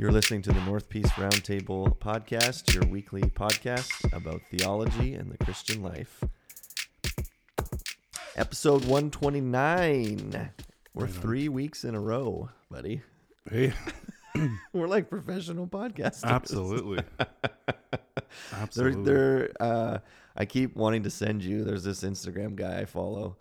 You're listening to the North Peace Roundtable podcast, your weekly podcast about theology and the Christian life. Episode 129. We're 3 weeks in a row, buddy. Hey. We're like professional podcasters. Absolutely. Absolutely. I keep wanting to send you. There's this Instagram guy I follow,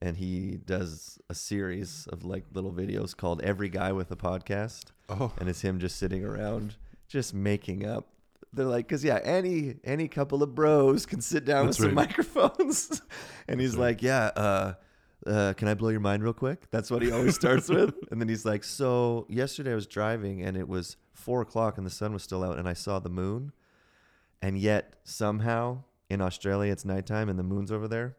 and he does a series of like little videos called Every Guy with a Podcast. Oh. And it's him just sitting around, just making up. They're like, because yeah, any couple of bros can sit down with some microphones. And he's like, yeah, can I blow your mind real quick? That's what he always starts with. And then he's like, so yesterday I was driving and it was 4 o'clock and the sun was still out and I saw the moon. And yet somehow in Australia it's nighttime and the moon's over there.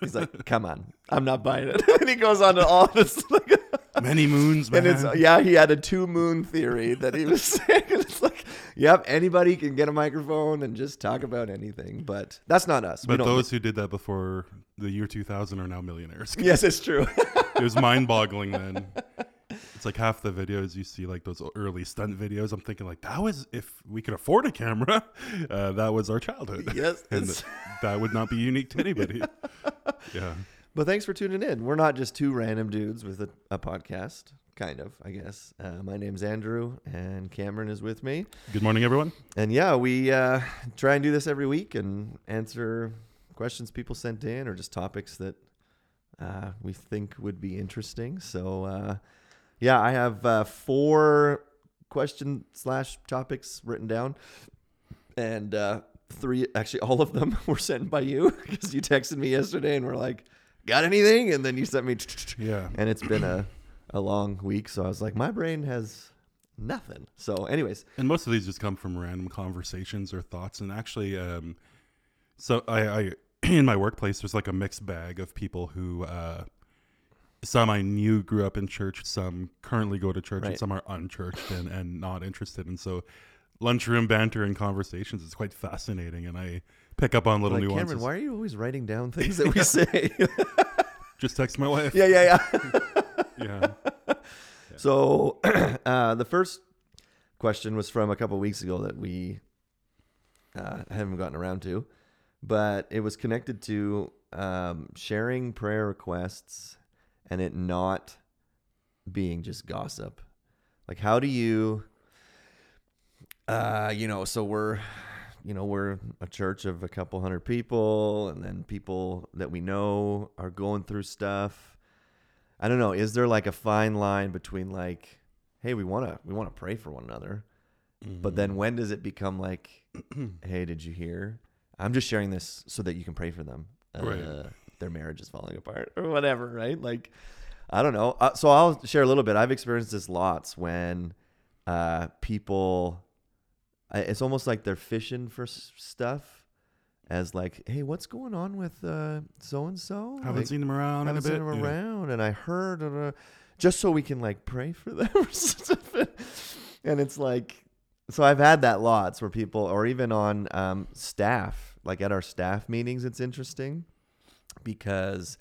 He's like, come on, I'm not buying it. And he goes on to all this. Like, many moons, man. And it's, yeah, he had a two-moon theory that he was saying. It's like, yep, anybody can get a microphone and just talk about anything. But that's not us. But those who did that before the year 2000 are now millionaires. Yes, it's true. It was mind-boggling then. It's like half the videos you see, like those early stunt videos. I'm thinking like, that was, if we could afford a camera, that was our childhood. Yes. And that would not be unique to anybody. Yeah. But thanks for tuning in. We're not just two random dudes with a podcast, kind of, I guess. My name's Andrew, and Cameron is with me. Good morning, everyone. And yeah, we try and do this every week and answer questions people sent in or just topics that we think would be interesting. So yeah, I have 4 question/topics written down, and 3, actually all of them were sent by you because you texted me yesterday and we're like, got anything? And then you sent me. Yeah. And it's been a long week. So I was like, my brain has nothing. So anyways. And most of these just come from random conversations or thoughts. And actually, so I in my workplace, there's like a mixed bag of people who some I knew grew up in church. Some currently go to church, right, and some are unchurched and not interested. And so lunchroom banter and conversations is quite fascinating. And I pick up on little like, nuances. Cameron, why are you always writing down things that we say? Just text my wife. Yeah. Yeah. So the first question was from a couple weeks ago that we haven't gotten around to, but it was connected to sharing prayer requests and it not being just gossip. Like, how do you, so we're a church of a couple hundred people, and then people that we know are going through stuff. I don't know. Is there like a fine line between like, hey, we want to pray for one another, but then when does it become like, hey, did you hear? I'm just sharing this so that you can pray for them. Right. Their marriage is falling apart or whatever, right? Like, I don't know. So I'll share a little bit. I've experienced this lots when people. It's almost like they're fishing for stuff as like, hey, what's going on with so-and-so? Haven't seen them around. And I heard, just so we can like pray for them. And it's like, so I've had that lots where people, or even on staff, like at our staff meetings, it's interesting because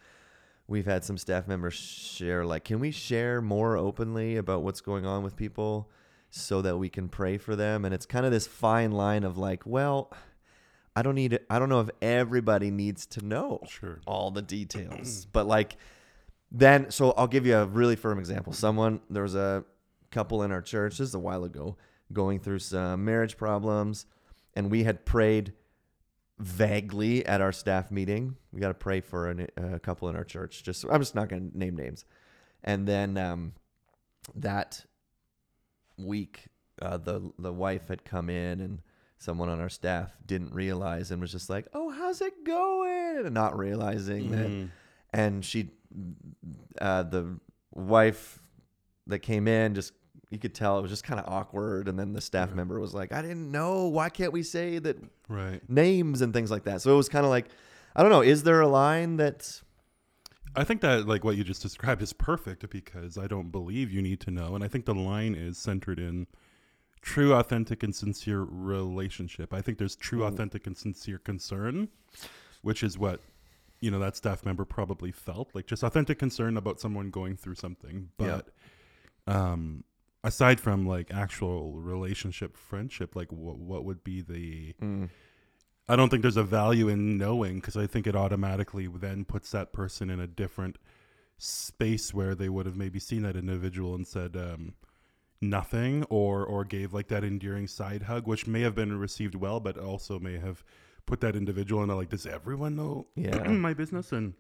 we've had some staff members share like, can we share more openly about what's going on with people so that we can pray for them? And it's kind of this fine line of like, well, I don't know if everybody needs to know all the details, but like then, so I'll give you a really firm example. There was a couple in our church, this is a while ago, going through some marriage problems, and we had prayed vaguely at our staff meeting. We got to pray for a couple in our church. I'm just not going to name names. And then that week the wife had come in and someone on our staff didn't realize and was just like, oh, how's it going, and not realizing that. And she the wife that came in, just you could tell it was just kind of awkward. And then the staff member was like, I didn't know, why can't we say that, right, names and things like that. So it was kind of like, I don't know, is there a line that I think that like what you just described is perfect, because I don't believe you need to know. And I think the line is centered in true, authentic, and sincere relationship. I think there's true, authentic, and sincere concern, which is what, that staff member probably felt, like just authentic concern about someone going through something. But aside from like actual relationship, friendship, like what would be the, I don't think there's a value in knowing, because I think it automatically then puts that person in a different space where they would have maybe seen that individual and said nothing, or gave like that endearing side hug, which may have been received well, but also may have put that individual in a like, does everyone know my business? And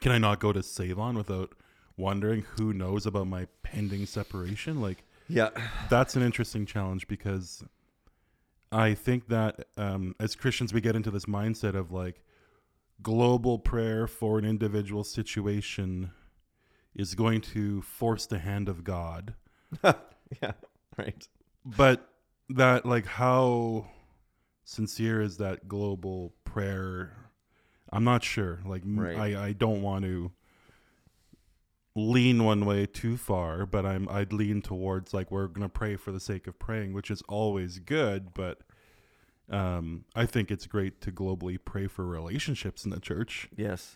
can I not go to Ceylon without wondering who knows about my pending separation? Like, yeah, that's an interesting challenge, because I think that as Christians, we get into this mindset of like global prayer for an individual situation is going to force the hand of God. Yeah, right. But that, like, how sincere is that global prayer? I'm not sure. Like, right. I don't want to lean one way too far, but I'd lean towards like, we're gonna pray for the sake of praying, which is always good, but I think it's great to globally pray for relationships in the church,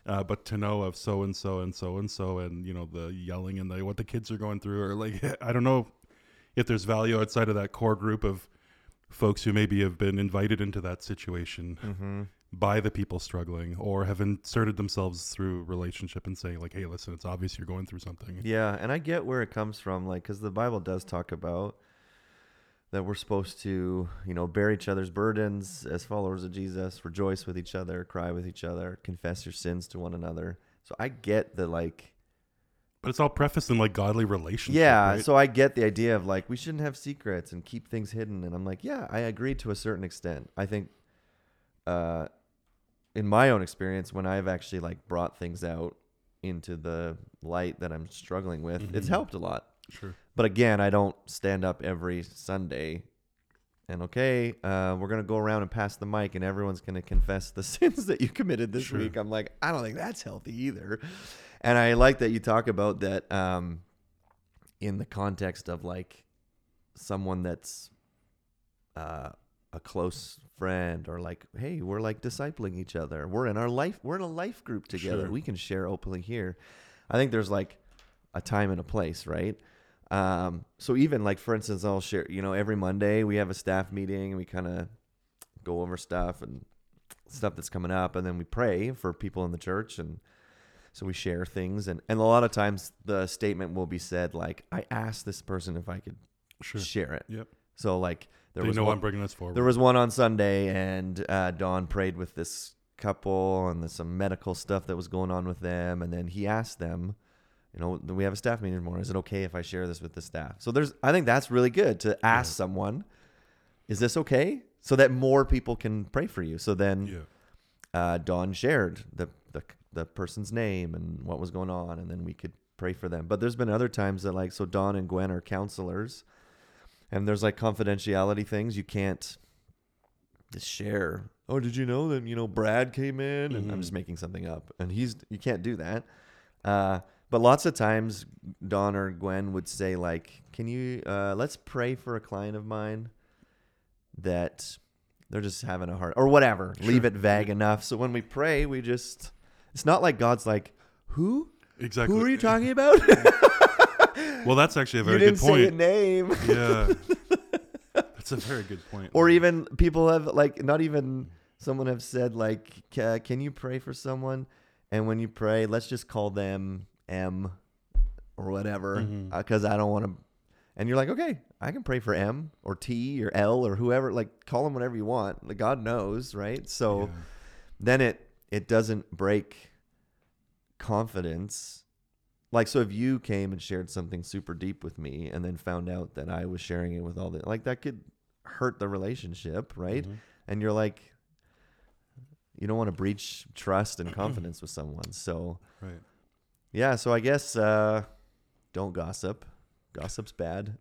but to know of so and so and so and so, and you know, the yelling and what the kids are going through, or like, I don't know if there's value outside of that core group of folks who maybe have been invited into that situation by the people struggling, or have inserted themselves through relationship and saying like, hey, listen, it's obvious you're going through something. Yeah. And I get where it comes from. Like, 'cause the Bible does talk about that we're supposed to, you know, bear each other's burdens as followers of Jesus, rejoice with each other, cry with each other, confess your sins to one another. So I get the like, but it's all prefaced in like godly relationships. Yeah. Right? So I get the idea of like, we shouldn't have secrets and keep things hidden. And I'm like, yeah, I agree to a certain extent. I think, in my own experience, when I've actually like brought things out into the light that I'm struggling with, it's helped a lot. Sure. But again, I don't stand up every Sunday and we're going to go around and pass the mic and everyone's going to confess the sins that you committed this week. I'm like, I don't think that's healthy either. And I like that you talk about that in the context of like someone that's a close friend, or like, hey, we're like discipling each other. We're in a life group together. Sure. We can share openly here. I think there's like a time and a place, right? So even like, for instance, I'll share, you know, every Monday we have a staff meeting and we kind of go over stuff that's coming up, and then we pray for people in the church. And so we share things. And a lot of times the statement will be said like, I asked this person if I could share it. Yep. So like, I'm bringing this forward. There was one on Sunday, and Dawn prayed with this couple, and there's some medical stuff that was going on with them. And then he asked them, you know, we have a staff meeting tomorrow. Is it okay if I share this with the staff? So I think that's really good to ask someone, is this okay? So that more people can pray for you. So then Dawn shared the person's name and what was going on, and then we could pray for them. But there's been other times that like, so Dawn and Gwen are counselors, and there's like confidentiality things. You can't just share. Oh, did you know that, you know, Brad came in and I'm just making something up, and you can't do that. But lots of times Dawn or Gwen would say like, can you, let's pray for a client of mine that they're just having a heart or whatever, leave it vague enough. So when we pray, it's not like God's like, who? Exactly. Who are you talking about? Well, that's actually a very good point. You didn't say a name. Yeah. That's a very good point. Or even people have like, not even someone have said like, can you pray for someone? And when you pray, let's just call them M or whatever. 'Cause I don't want to. And you're like, okay, I can pray for M or T or L or whoever, like call them whatever you want. Like God knows. Right. So then it doesn't break confidence. Like, so if you came and shared something super deep with me and then found out that I was sharing it with all the, like, that could hurt the relationship, right? And you're like, you don't want to breach trust and confidence with someone. So, yeah, so I guess don't gossip. Gossip's bad.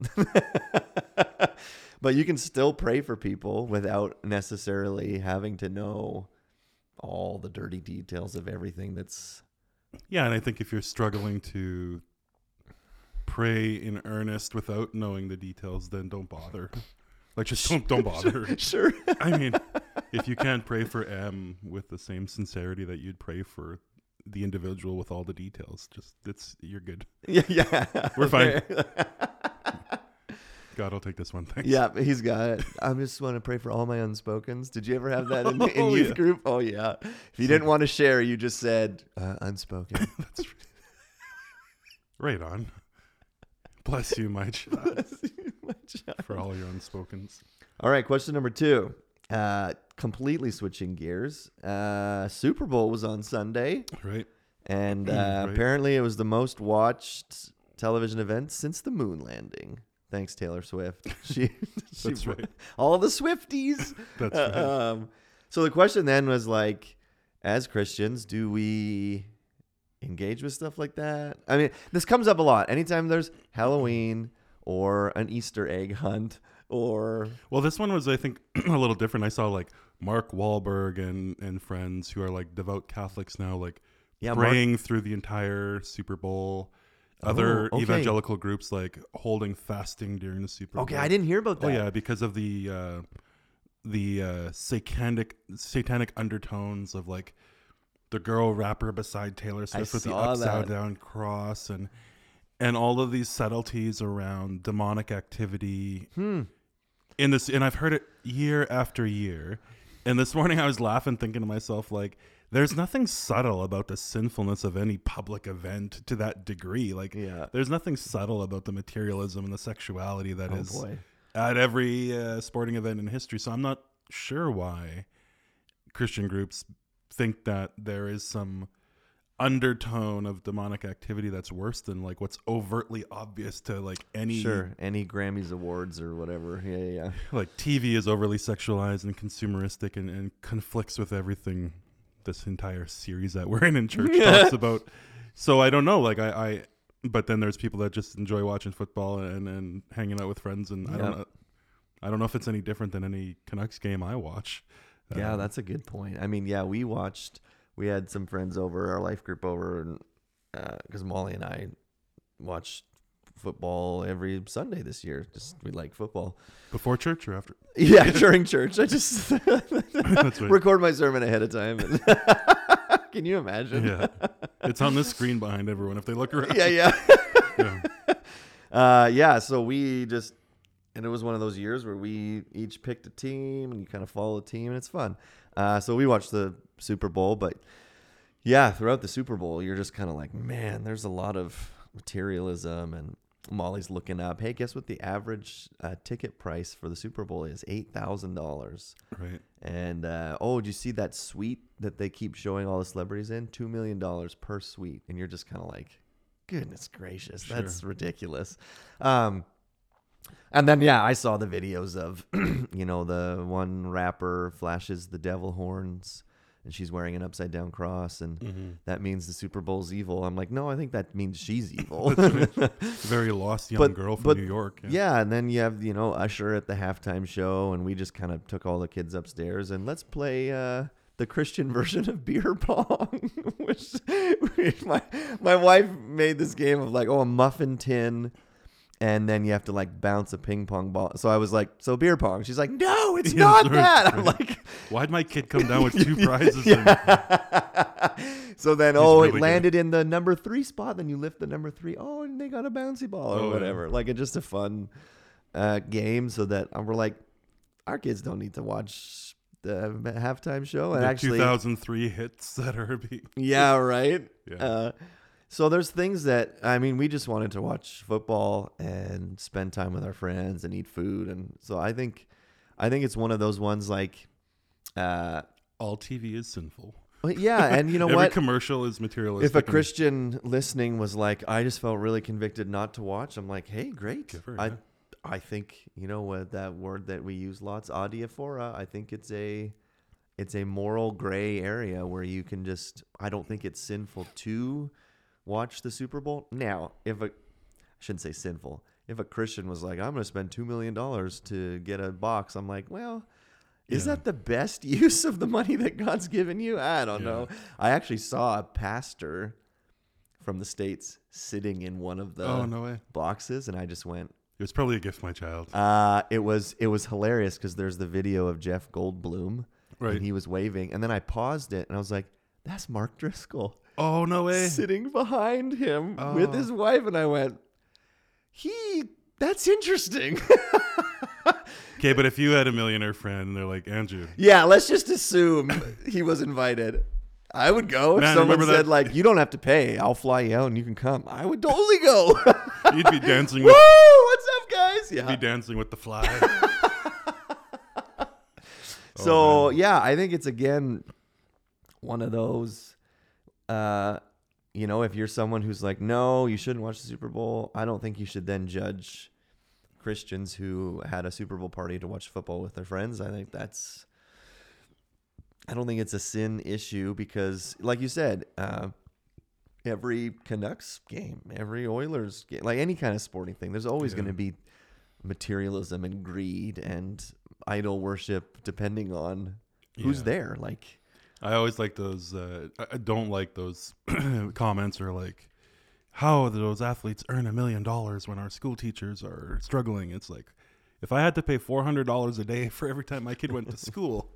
But you can still pray for people without necessarily having to know all the dirty details of everything that's... Yeah, and I think if you're struggling to pray in earnest without knowing the details, then don't bother. Like, just don't bother. Sure. I mean, if you can't pray for M with the same sincerity that you'd pray for the individual with all the details, you're good. Yeah. We're fine. Scott will take this one. Thanks. Yeah, he's got it. I just want to pray for all my unspokens. Did you ever have that in youth group? Oh, yeah. If you didn't want to share, you just said, unspoken. That's right. Right on. Bless you, my child. Bless you, my child. For all your unspokens. All right, question number 2. Completely switching gears. Super Bowl was on Sunday. Right. And apparently it was the most watched television event since the moon landing. Thanks, Taylor Swift. That's right. All the Swifties. That's right. So the question then was like, as Christians, do we engage with stuff like that? I mean, this comes up a lot. Anytime there's Halloween or an Easter egg hunt or... Well, this one was, I think, a little different. I saw like Mark Wahlberg and friends who are like devout Catholics now, like praying through the entire Super Bowl. Other evangelical groups like holding fasting during the Super Bowl. Okay, I didn't hear about that. Oh yeah, because of the satanic undertones of like the girl rapper beside Taylor Swift with the upside down cross and all of these subtleties around demonic activity. In this, and I've heard it year after year. And this morning I was laughing, thinking to myself like, there's nothing subtle about the sinfulness of any public event to that degree. Like, there's nothing subtle about the materialism and the sexuality that is at every sporting event in history. So I'm not sure why Christian groups think that there is some undertone of demonic activity that's worse than like what's overtly obvious to like any Grammys awards or whatever. Yeah. Like TV is overly sexualized and consumeristic and conflicts with everything this entire series that we're in church talks about. So I don't know, like I but then there's people that just enjoy watching football and hanging out with friends, and I don't know if it's any different than any Canucks game I watch. That's a good point. I mean, we had some friends over, our life group over, and because Molly and I watched football every Sunday this year. Just we like football. Before church or after? Yeah, during church. I just record my sermon ahead of time. Can you imagine? Yeah. It's on the screen behind everyone if they look around. Yeah. So we just, and it was one of those years where we each picked a team and you kind of follow a team and it's fun. So we watched the Super Bowl, but yeah, throughout the Super Bowl, you're just kind of like, man, there's a lot of materialism. And Molly's looking up, hey, guess what the average ticket price for the Super Bowl is? $8,000. Right. And did you see that suite that they keep showing all the celebrities in? $2 million per suite. And you're just kind of like, goodness gracious, that's ridiculous. And then, I saw the videos of, the one rapper flashes the devil horns and she's wearing an upside down cross, and that means the Super Bowl's evil. I'm like, no, I think that means she's evil. Very lost young girl from New York. Yeah, and then you have, Usher at the halftime show, and we just kind of took all the kids upstairs and let's play the Christian version of beer pong, which my wife made this game of like, a muffin tin. And then you have to like bounce a ping pong ball. So I was like, so beer pong. She's like, no, it's not that. Right. I'm like, why'd my kid come down with 2 prizes? So then, it landed in the number 3 spot. Then you lift the number 3. Oh, and they got a bouncy ball or whatever. Yeah. Like it's just a fun game. So that we're like, our kids don't need to watch the halftime show. And the 2003 hits that are being. Yeah, right. Yeah. So there's things that, we just wanted to watch football and spend time with our friends and eat food. And so I think it's one of those ones like... all TV is sinful. Yeah, and you know Every commercial is materialistic. If a Christian listening was like, I just felt really convicted not to watch, I'm like, hey, great. I think, that word that we use lots, adiaphora, I think it's a moral gray area where you can just... I don't think it's sinful to... watch the Super Bowl. Now, I shouldn't say sinful. If a Christian was like, I'm going to spend $2 million to get a box, I'm like, well, is that the best use of the money that God's given you? I don't know. I actually saw a pastor from the States sitting in one of the boxes, and I just went. It was probably a gift, my child. It was hilarious because there's the video of Jeff Goldblum, and he was waving, and then I paused it, and I was like, that's Mark Driscoll. Oh, no way. Sitting behind him with his wife. And I went, he That's interesting. Okay, but if you had a millionaire friend and they're like, Andrew. Yeah, let's just assume he was invited. I would go if someone said, like, you don't have to pay. I'll fly you out and you can come. I would totally go. You'd be dancing with... Woo! What's up, guys? Yeah. You'd be dancing with the fly. Yeah, I think it's, again, one of those... you know, if you're someone who's like, no, you shouldn't watch the Super Bowl, I don't think you should then judge Christians who had a Super Bowl party to watch football with their friends. I think that's... I don't think it's a sin issue because, like you said, every Canucks game, every Oilers game, like any kind of sporting thing, there's always going to be materialism and greed and idol worship depending on who's there. Like, I always like those. I don't like those comments are like, how do those athletes earn $1 million when our school teachers are struggling? It's like, if I had to pay $400 a day for every time my kid went to school...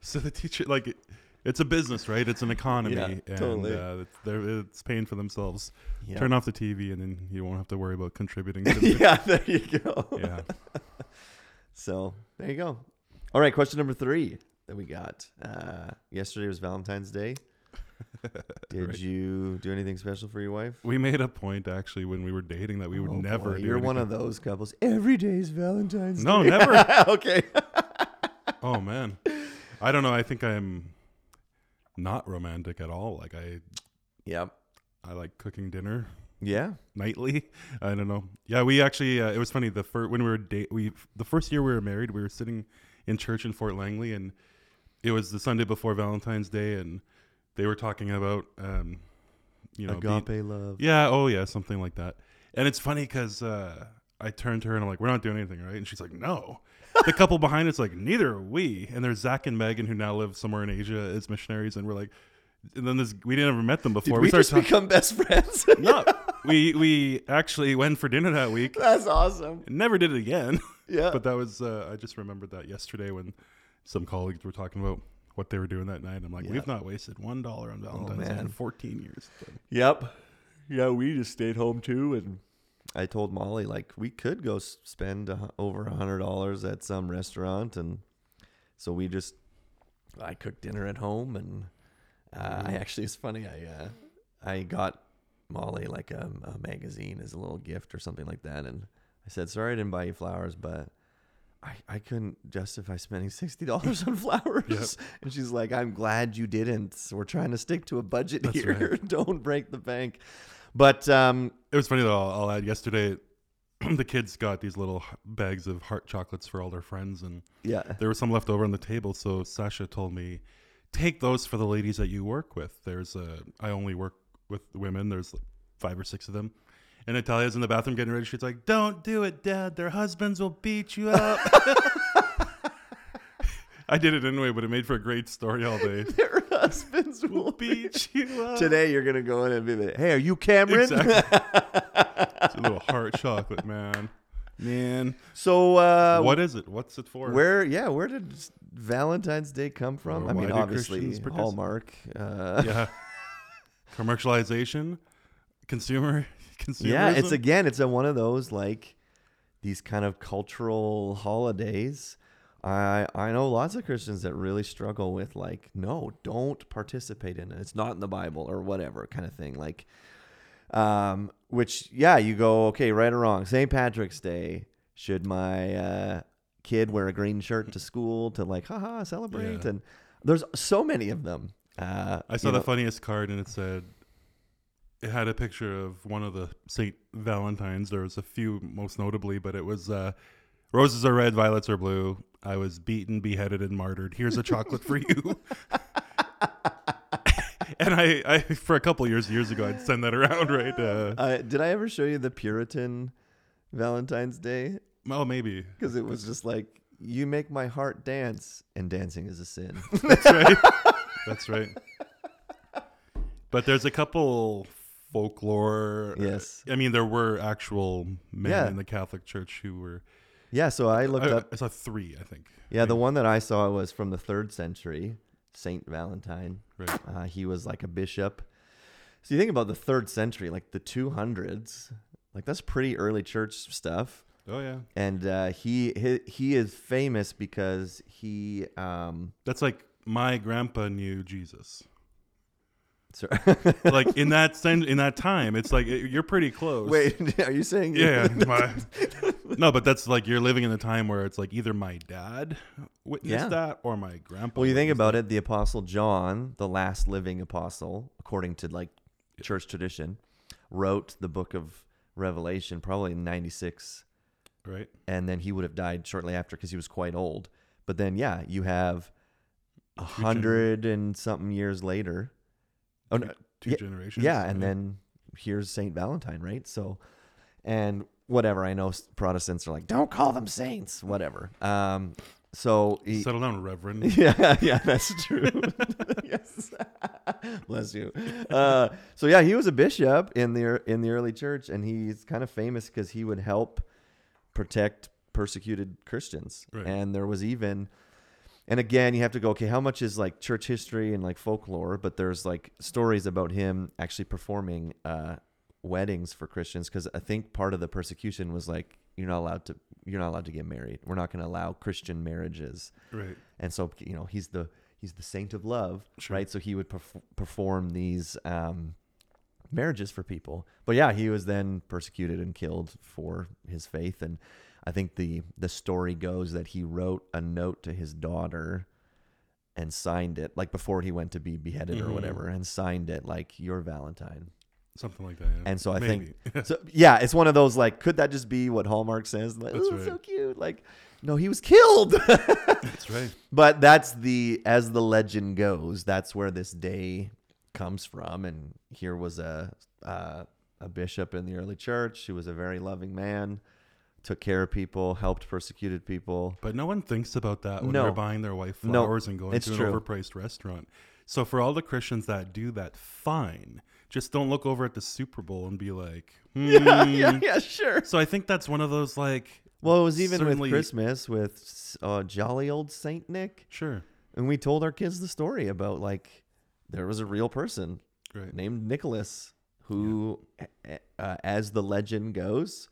So the teacher, like, it's a business, right? It's an economy. It's paying for themselves. Yeah. Turn off the TV and then you won't have to worry about contributing to it. Yeah, there you go. Yeah. So there you go. All right, question number 3 that we got. Yesterday was Valentine's Day. Did you do anything special for your wife? We made a point, actually, when we were dating that we would never do. You're one of those couples. Every day is Valentine's Day. No, never. Okay. Oh, man. I don't know. I think I'm not romantic at all. Like I like cooking dinner. Yeah, nightly. I don't know. Yeah, we actually. It was funny. The first year we were married, we were sitting in church in Fort Langley, and it was the Sunday before Valentine's Day, and they were talking about, agape love. Yeah. Oh yeah, something like that. And it's funny because I turned to her and I'm like, "We're not doing anything, right?" And she's like, "No." The couple behind it's like, neither are we. And there's Zach and Megan, who now live somewhere in Asia as missionaries. And we're like, and then we didn't ever met them before. Did we just become best friends? No. We actually went for dinner that week. That's awesome. Never did it again. Yeah. But that was, I just remembered that yesterday when some colleagues were talking about what they were doing that night. And I'm like, we've not wasted $1 on Valentine's Day in 14 years. But. Yep. Yeah, we just stayed home too and... I told Molly, like, we could go spend over $100 at some restaurant. And so I cooked dinner at home. And it's funny. I got Molly like a magazine as a little gift or something like that. And I said, sorry, I didn't buy you flowers, but I couldn't justify spending $60 on flowers. Yep. And she's like, I'm glad you didn't. We're trying to stick to a budget here. Right. Don't break the bank. But it was funny, though. I'll add, yesterday, the kids got these little bags of heart chocolates for all their friends. And there was some left over on the table. So Sasha told me, take those for the ladies that you work with. I only work with women. There's 5 or 6 of them. And Natalia's in the bathroom getting ready. She's like, don't do it, Dad. Their husbands will beat you up. I did it anyway, but it made for a great story all day. Their husbands will beat you up. Today, you're going to go in and be like, hey, are you Cameron? Exactly. It's a little heart chocolate, man. So what is it? What's it for? Where did Valentine's Day come from? I mean, obviously, Hallmark. Commercialization, consumerism. Yeah, it's one of those, like, these kind of cultural holidays. I know lots of Christians that really struggle with, like, no, don't participate in it. It's not in the Bible or whatever kind of thing. Like, you go, okay, right or wrong. St. Patrick's Day, should my kid wear a green shirt to school to, like, haha, celebrate? Yeah. And there's so many of them. I saw the funniest card, and it had a picture of one of the St. Valentines. There was a few, most notably, but it was roses are red, violets are blue. I was beaten, beheaded, and martyred. Here's a chocolate for you. And I for a couple years ago, I'd send that around, right? Did I ever show you the Puritan Valentine's Day? Oh, maybe. Because it was just like, you make my heart dance, and dancing is a sin. That's right. That's right. But there's a couple folklore. Yes. I mean, there were actual men in the Catholic Church who were... Yeah, so I looked up... I saw 3, I think. Yeah, the one that I saw was from the 3rd century, St. Valentine. Right. He was like a bishop. So you think about the 3rd century, like the 200s. Like, that's pretty early church stuff. Oh yeah. And he is famous because he that's like my grandpa knew Jesus. So like in that time, it's like you're pretty close. Wait, are you saying? Yeah. No, but that's like you're living in the time where it's like either my dad witnessed that or my grandpa. Well, you think about it, the Apostle John, the last living apostle, according to like church tradition, wrote the book of Revelation probably in 96. Right. And then he would have died shortly after because he was quite old. But then, yeah, you have 100 and something years later. Oh, no, two generations. Yeah, and then here's St. Valentine, right? So, and whatever. I know Protestants are like, don't call them saints, whatever. So settle down, Reverend. Yeah, that's true. Yes, bless you. So yeah, he was a bishop in the early church, and he's kind of famous because he would help protect persecuted Christians, right. And there was even. And again, you have to go, okay, how much is like church history and like folklore? But there's like stories about him actually performing weddings for Christians, because I think part of the persecution was like you're not allowed to get married. We're not going to allow Christian marriages. Right. And so he's the saint of love, sure. Right? So he would perform these marriages for people. But yeah, he was then persecuted and killed for his faith. And I think the story goes that he wrote a note to his daughter and signed it, like before he went to be beheaded or whatever, and signed it like "Your Valentine," something like that. Yeah. And so I think, so yeah, it's one of those like, could that just be what Hallmark says? Like, that's right. So cute. Like, no, he was killed. That's right. But as the legend goes, that's where this day comes from. And here was a bishop in the early church who was a very loving man. Took care of people, helped persecuted people. But no one thinks about that when they're buying their wife flowers and going to an overpriced restaurant. So for all the Christians that do that, fine. Just don't look over at the Super Bowl and be like, Yeah, sure. So I think that's one of those like... Well, it was even with Christmas, with jolly old Saint Nick. Sure. And we told our kids the story about like, there was a real person named Nicholas who, as the legend goes...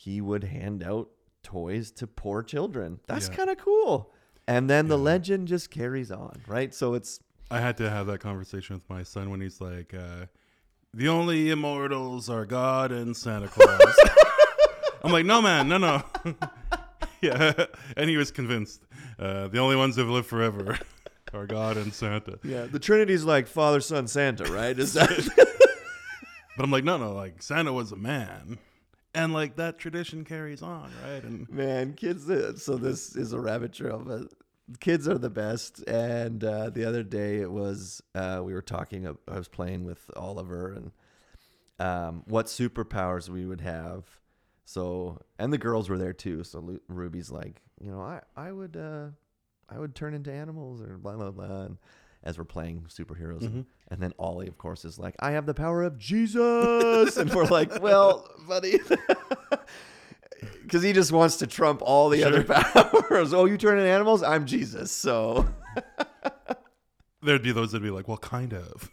He would hand out toys to poor children. That's kind of cool. And then the legend just carries on, right? So it's... I had to have that conversation with my son when he's like, the only immortals are God and Santa Claus. I'm like, no, man, no. Yeah. And he was convinced. The only ones who've lived forever are God and Santa. Yeah. The Trinity's like Father, Son, Santa, right? Is that... But I'm like, no. Like, Santa was a man. And like that tradition carries on, right? And man, kids. So this is a rabbit trail, but kids are the best. And the other day, it was we were talking. I was playing with Oliver and what superpowers we would have. So and the girls were there too. So Ruby's like, I would turn into animals or blah blah blah. And as we're playing superheroes. Mm-hmm. And then Ollie, of course, is like, I have the power of Jesus. And we're like, well, buddy, because he just wants to trump all the other powers. Oh, you turn into animals? I'm Jesus. So there'd be those that'd be like, well, kind of.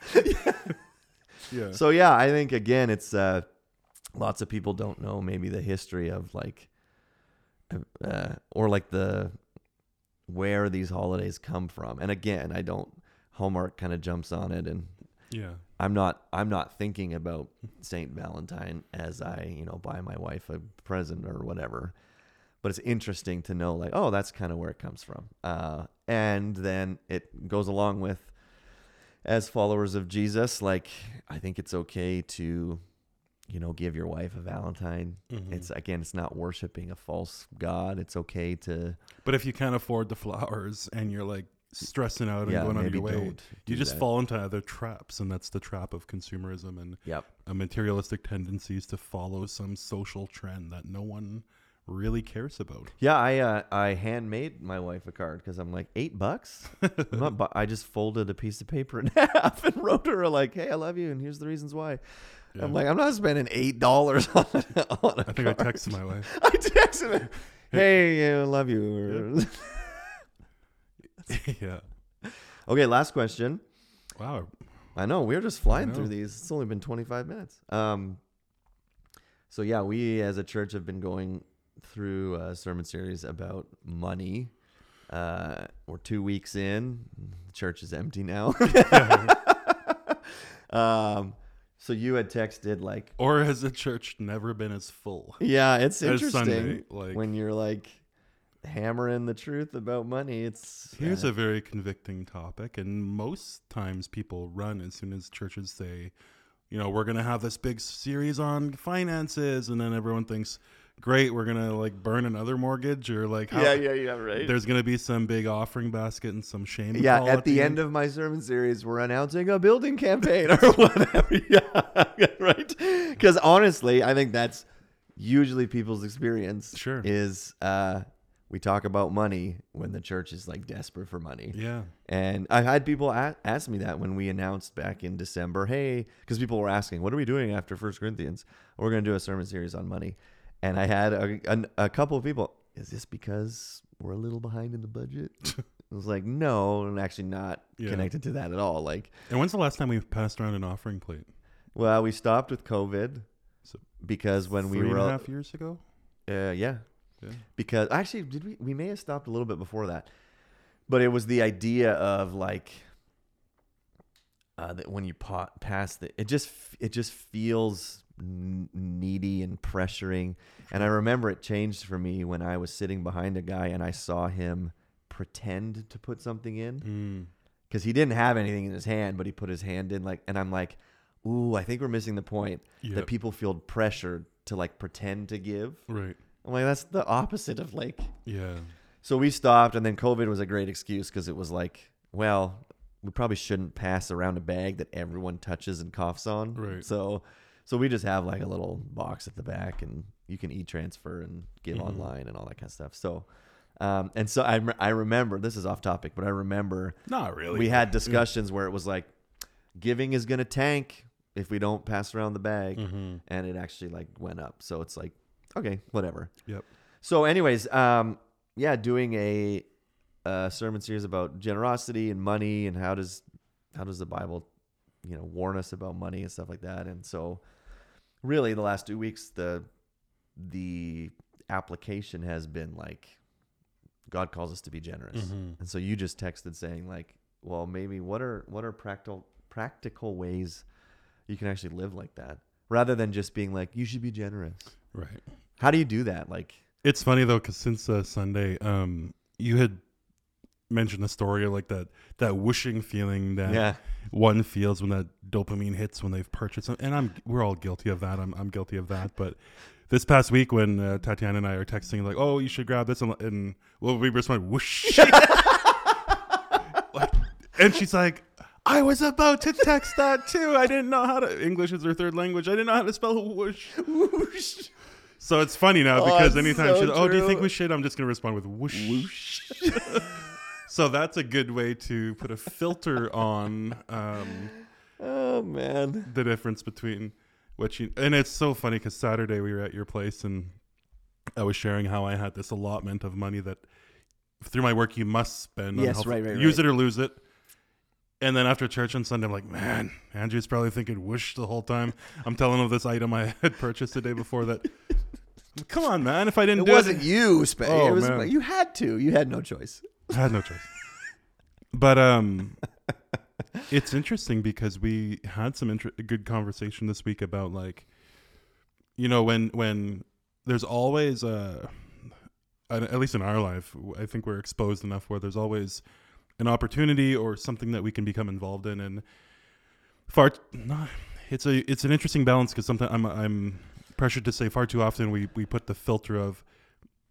Yeah. So, yeah, I think, again, it's lots of people don't know maybe the history of like or like where these holidays come from. And again, I don't. Hallmark kind of jumps on it, and I'm not thinking about St. Valentine as I, buy my wife a present or whatever. But it's interesting to know, like, oh, that's kind of where it comes from. And then it goes along with, as followers of Jesus, like, I think it's okay to, give your wife a Valentine. Mm-hmm. It's not worshiping a false god. It's okay to. But if you can't afford the flowers and you're like, stressing out and going on your way, you just fall into other traps, and that's the trap of consumerism and materialistic tendencies to follow some social trend that no one really cares about. Yeah, I handmade my wife a card because I'm like $8. I just folded a piece of paper in half and wrote her like, "Hey, I love you, and here's the reasons why." Yeah. I'm like, I'm not spending $8 on a card. I think I texted my wife. I texted her, "Hey, I love you." Yep. Yeah. Okay, last question. Wow. I know, we're just flying through these. It's only been 25 minutes. So yeah, we as a church have been going through a sermon series about money. We're 2 weeks in. The church is empty now. So you had texted like... Or has the church never been as full? Yeah, it's interesting Sunday, like, when you're like hammering the truth about money. It's Here's a very convicting topic. And most times people run as soon as churches say, you know, we're going to have this big series on finances. And then everyone thinks... Great, we're going to like burn another mortgage or like... Right. There's going to be some big offering basket and some shame. Yeah, at the end of my sermon series, we're announcing a building campaign or whatever. Yeah, right? Because honestly, I think that's usually people's experience. Sure. Is we talk about money when the church is like desperate for money. Yeah. And I had people ask me that when we announced back in December, hey, because people were asking, what are we doing after 1 Corinthians? We're going to do a sermon series on money. And I had a couple of people, is this because we're a little behind in the budget? I was like, no, I'm actually not connected to that at all. Like, and when's the last time we passed around an offering plate? Well, we stopped with COVID because when we were... 3.5 years ago? Yeah. Because actually, did we may have stopped a little bit before that. But it was the idea of like... that when you pass it just feels needy and pressuring. And I remember it changed for me when I was sitting behind a guy and I saw him pretend to put something in because he didn't have anything in his hand, but he put his hand in like, and I'm like, ooh, I think we're missing the point that people feel pressured to like pretend to give. Right. I'm like, that's the opposite of like, yeah. So we stopped, and then COVID was a great excuse because it was like, well, we probably shouldn't pass around a bag that everyone touches and coughs on. Right. So we just have like a little box at the back, and you can e-transfer and give online and all that kind of stuff. So, and so I remember, this is off topic, but I remember not really. We had discussions where it was like giving is going to tank if we don't pass around the bag, and it actually like went up. So it's like, okay, whatever. Yep. So anyways, doing a sermon series about generosity and money and how does the Bible, you know, warn us about money and stuff like that. And so really the last 2 weeks, the application has been like, God calls us to be generous. And so you just texted saying like, well, maybe what are practical ways you can actually live like that rather than just being like, you should be generous. Right. How do you do that? Like, it's funny though, 'cause since Sunday, you had mentioned the story of like that whooshing feeling that one feels when that dopamine hits when they've purchased something, and we're all guilty of that. I'm guilty of that. But this past week when Tatiana and I are texting like, "Oh, you should grab this," and well, we respond whoosh, and she's like, "I was about to text that too. I didn't know how to." English is her third language. I didn't know how to spell whoosh. Whoosh. So it's funny now because anytime she's like, "Oh, do you think we should?" I'm just gonna respond with whoosh. Whoosh. So that's a good way to put a filter on the difference between what you... And it's so funny because Saturday we were at your place and I was sharing how I had this allotment of money that through my work you must spend. Yes, on right. Use it or lose it. And then after church on Sunday, I'm like, man, Andrew's probably thinking whoosh the whole time. I'm telling him this item I had purchased the day before that... Come on, man. If I didn't do it... It wasn't you, Spencer. Oh, it was, man. You had to. You had no choice. I had no choice. But it's interesting because we had some good conversation this week about like, you know, when there's always, at least in our life, I think we're exposed enough where there's always an opportunity or something that we can become involved in. And it's an interesting balance because sometimes I'm pressured to say far too often we put the filter of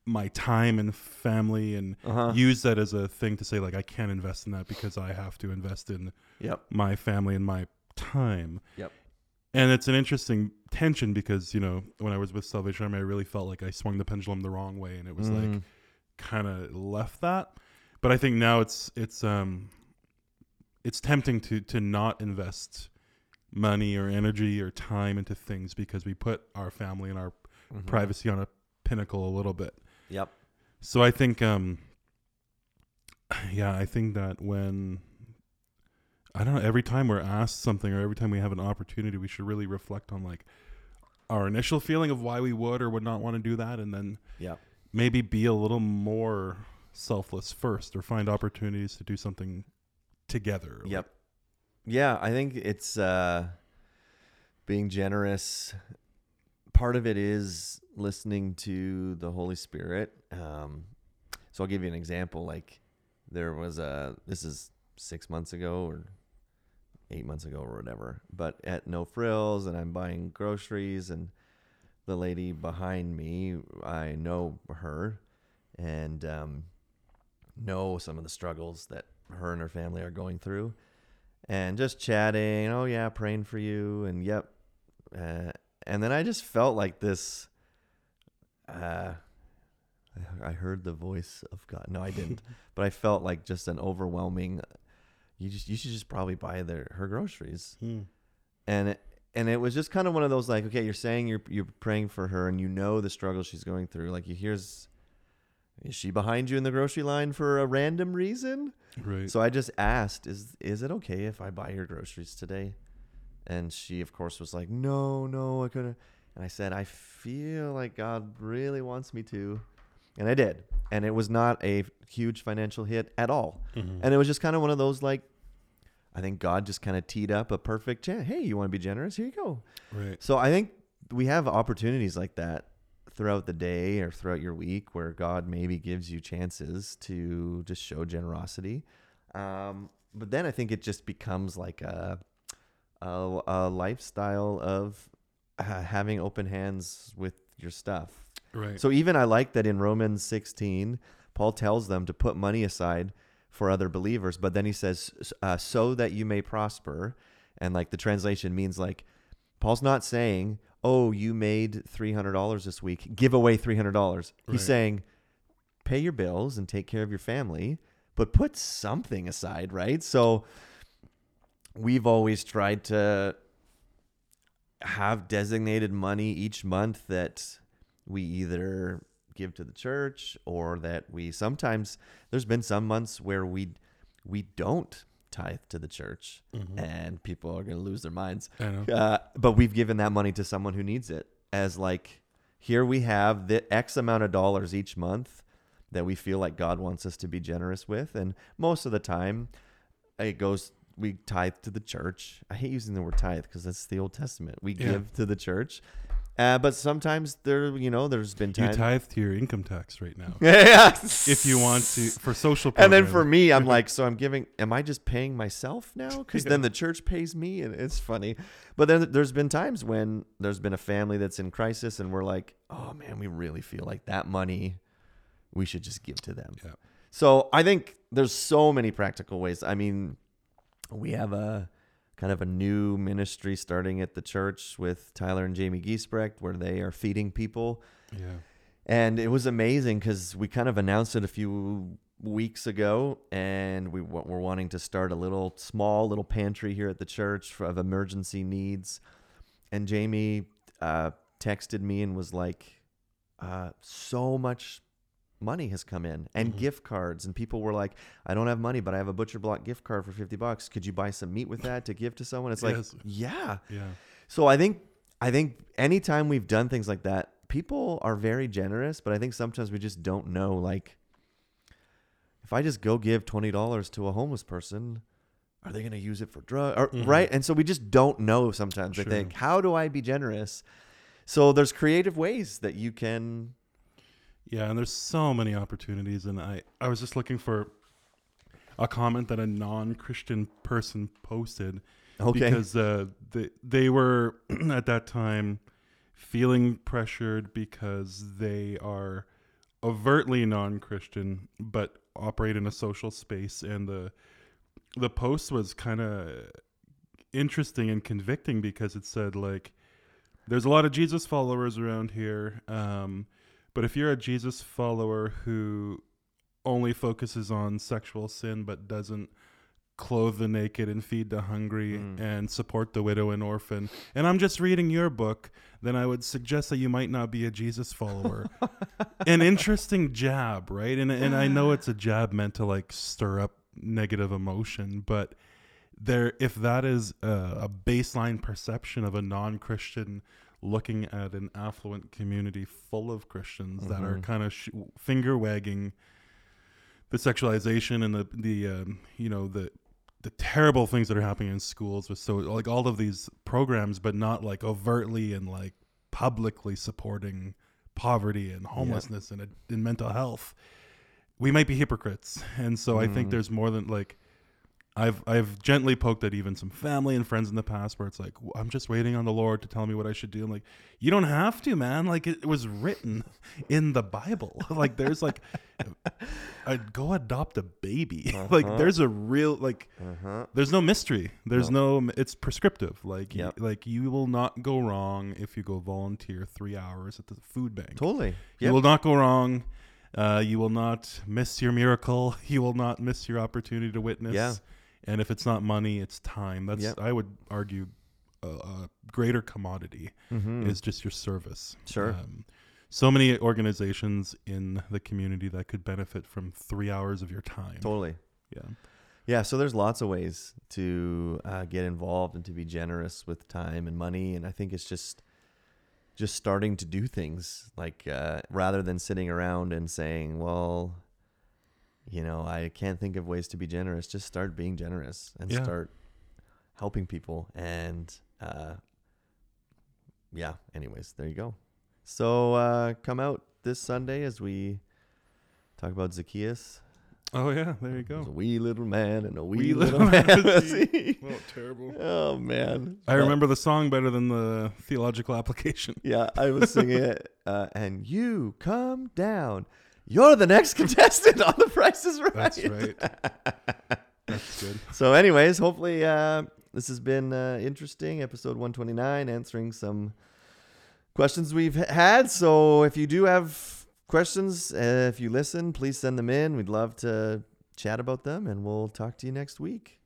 my time and family and use that as a thing to say like I can't invest in that because I have to invest in my family and my time. Yep. And it's an interesting tension because, you know, when I was with Salvation Army, I really felt like I swung the pendulum the wrong way and it was like kind of left that. But I think now it's tempting to not invest money or energy or time into things because we put our family and our privacy on a pinnacle a little bit. Yep. So I think, that when, every time we're asked something or every time we have an opportunity, we should really reflect on like, our initial feeling of why we would or would not want to do that, and then maybe be a little more selfless first, or find opportunities to do something together. Yep. Yeah, I think it's being generous. Part of it is listening to the Holy Spirit. So I'll give you an example. Like there was this is 6 months ago or 8 months ago or whatever, but at No Frills, and I'm buying groceries, and the lady behind me, I know her and know some of the struggles that her and her family are going through, and just chatting, oh yeah, praying for you, and and then I just felt like this, I heard the voice of God. No, I didn't. But I felt like just an overwhelming, you should just probably buy her groceries. Hmm. And it was just kind of one of those, like, okay, you're saying you're praying for her, and you know the struggle she's going through. Like, is she behind you in the grocery line for a random reason? Right. So I just asked, is it okay if I buy your groceries today? And she, of course, was like, no, I couldn't. And I said, I feel like God really wants me to. And I did. And it was not a huge financial hit at all. Mm-hmm. And it was just kind of one of those, like, I think God just kind of teed up a perfect chance. Hey, you want to be generous? Here you go. Right. So I think we have opportunities like that throughout the day or throughout your week, where God maybe gives you chances to just show generosity. But then I think it just becomes like a lifestyle of having open hands with your stuff. Right. So even I like that in Romans 16, Paul tells them to put money aside for other believers, but then he says, so that you may prosper. And like the translation means, like, Paul's not saying, oh, you made $300 this week, give away $300. Right. He's saying, pay your bills and take care of your family, but put something aside, right? So we've always tried to have designated money each month that we either give to the church, or that we sometimes, there's been some months where we don't tithe to the church, mm-hmm. and people are going to lose their minds. I know. But we've given that money to someone who needs it, as like, here we have the X amount of dollars each month that we feel like God wants us to be generous with. And most of the time it goes, we tithe to the church. I hate using the word tithe because that's the Old Testament. We give to the church. But sometimes there's been times you tithe to your income tax right now. Yes. If you want to, for social programs. And then for me, I'm like, so I'm giving, am I just paying myself now? Because then the church pays me, and it's funny. But then there's been times when there's been a family that's in crisis, and we're like, oh man, we really feel like that money, we should just give to them. Yeah. So I think there's so many practical ways. I mean, we have a kind of a new ministry starting at the church with Tyler and Jamie Giesbrecht, where they are feeding people. Yeah. And it was amazing because we kind of announced it a few weeks ago, and we were wanting to start a small pantry here at the church of emergency needs. And Jamie texted me and was like, so much money has come in, and mm-hmm. gift cards, and people were like, I don't have money, but I have a Butcher Block gift card for $50. Could you buy some meat with that to give to someone? It's like, yes. Yeah. So I think anytime we've done things like that, people are very generous, but I think sometimes we just don't know, like, if I just go give $20 to a homeless person, are they going to use it for drugs? Mm-hmm. Right. And so we just don't know sometimes. Sure. I think, how do I be generous? So there's creative ways that you can. Yeah, and there's so many opportunities, and I was just looking for a comment that a non-Christian person posted. Okay. Because they were, at that time, feeling pressured because they are overtly non-Christian, but operate in a social space, and the post was kind of interesting and convicting because it said, like, there's a lot of Jesus followers around here, but if you're a Jesus follower who only focuses on sexual sin but doesn't clothe the naked and feed the hungry and support the widow and orphan, and I'm just reading your book, then I would suggest that you might not be a Jesus follower. An interesting jab, right? And I know it's a jab meant to, like, stir up negative emotion, but if that is a baseline perception of a non-Christian looking at an affluent community full of Christians mm-hmm. that are kind of finger wagging the sexualization and the terrible things that are happening in schools with so like all of these programs, but not like overtly and like publicly supporting poverty and homelessness yeah. and mental health. We might be hypocrites. And so I think there's more than like, I've gently poked at even some family and friends in the past where it's like, I'm just waiting on the Lord to tell me what I should do. I'm like, you don't have to, man. Like it was written in the Bible. Like there's like, go adopt a baby. Uh-huh. Like there's a real, like uh-huh. there's no mystery. There's no it's prescriptive. Like, yep. Like you will not go wrong if you go volunteer 3 hours at the food bank. Totally. Yep. You will not go wrong. You will not miss your miracle. You will not miss your opportunity to witness. Yeah. And if it's not money, it's time. That's I would argue a greater commodity is just your service. Sure. So many organizations in the community that could benefit from 3 hours of your time. Totally. Yeah. Yeah. So there's lots of ways to get involved and to be generous with time and money. And I think it's just starting to do things like rather than sitting around and saying, well, you know, I can't think of ways to be generous. Just start being generous and start helping people. And anyways, there you go. So come out this Sunday as we talk about Zacchaeus. Oh, yeah. There you go. There's a wee little man and a wee little man. Oh, terrible. Oh, man. I remember the song better than the theological application. Yeah, I was singing it. And you come down. You're the next contestant on The Price is Right. That's right. That's good. So anyways, hopefully this has been interesting. Episode 129, answering some questions we've had. So if you do have questions, if you listen, please send them in. We'd love to chat about them, and we'll talk to you next week.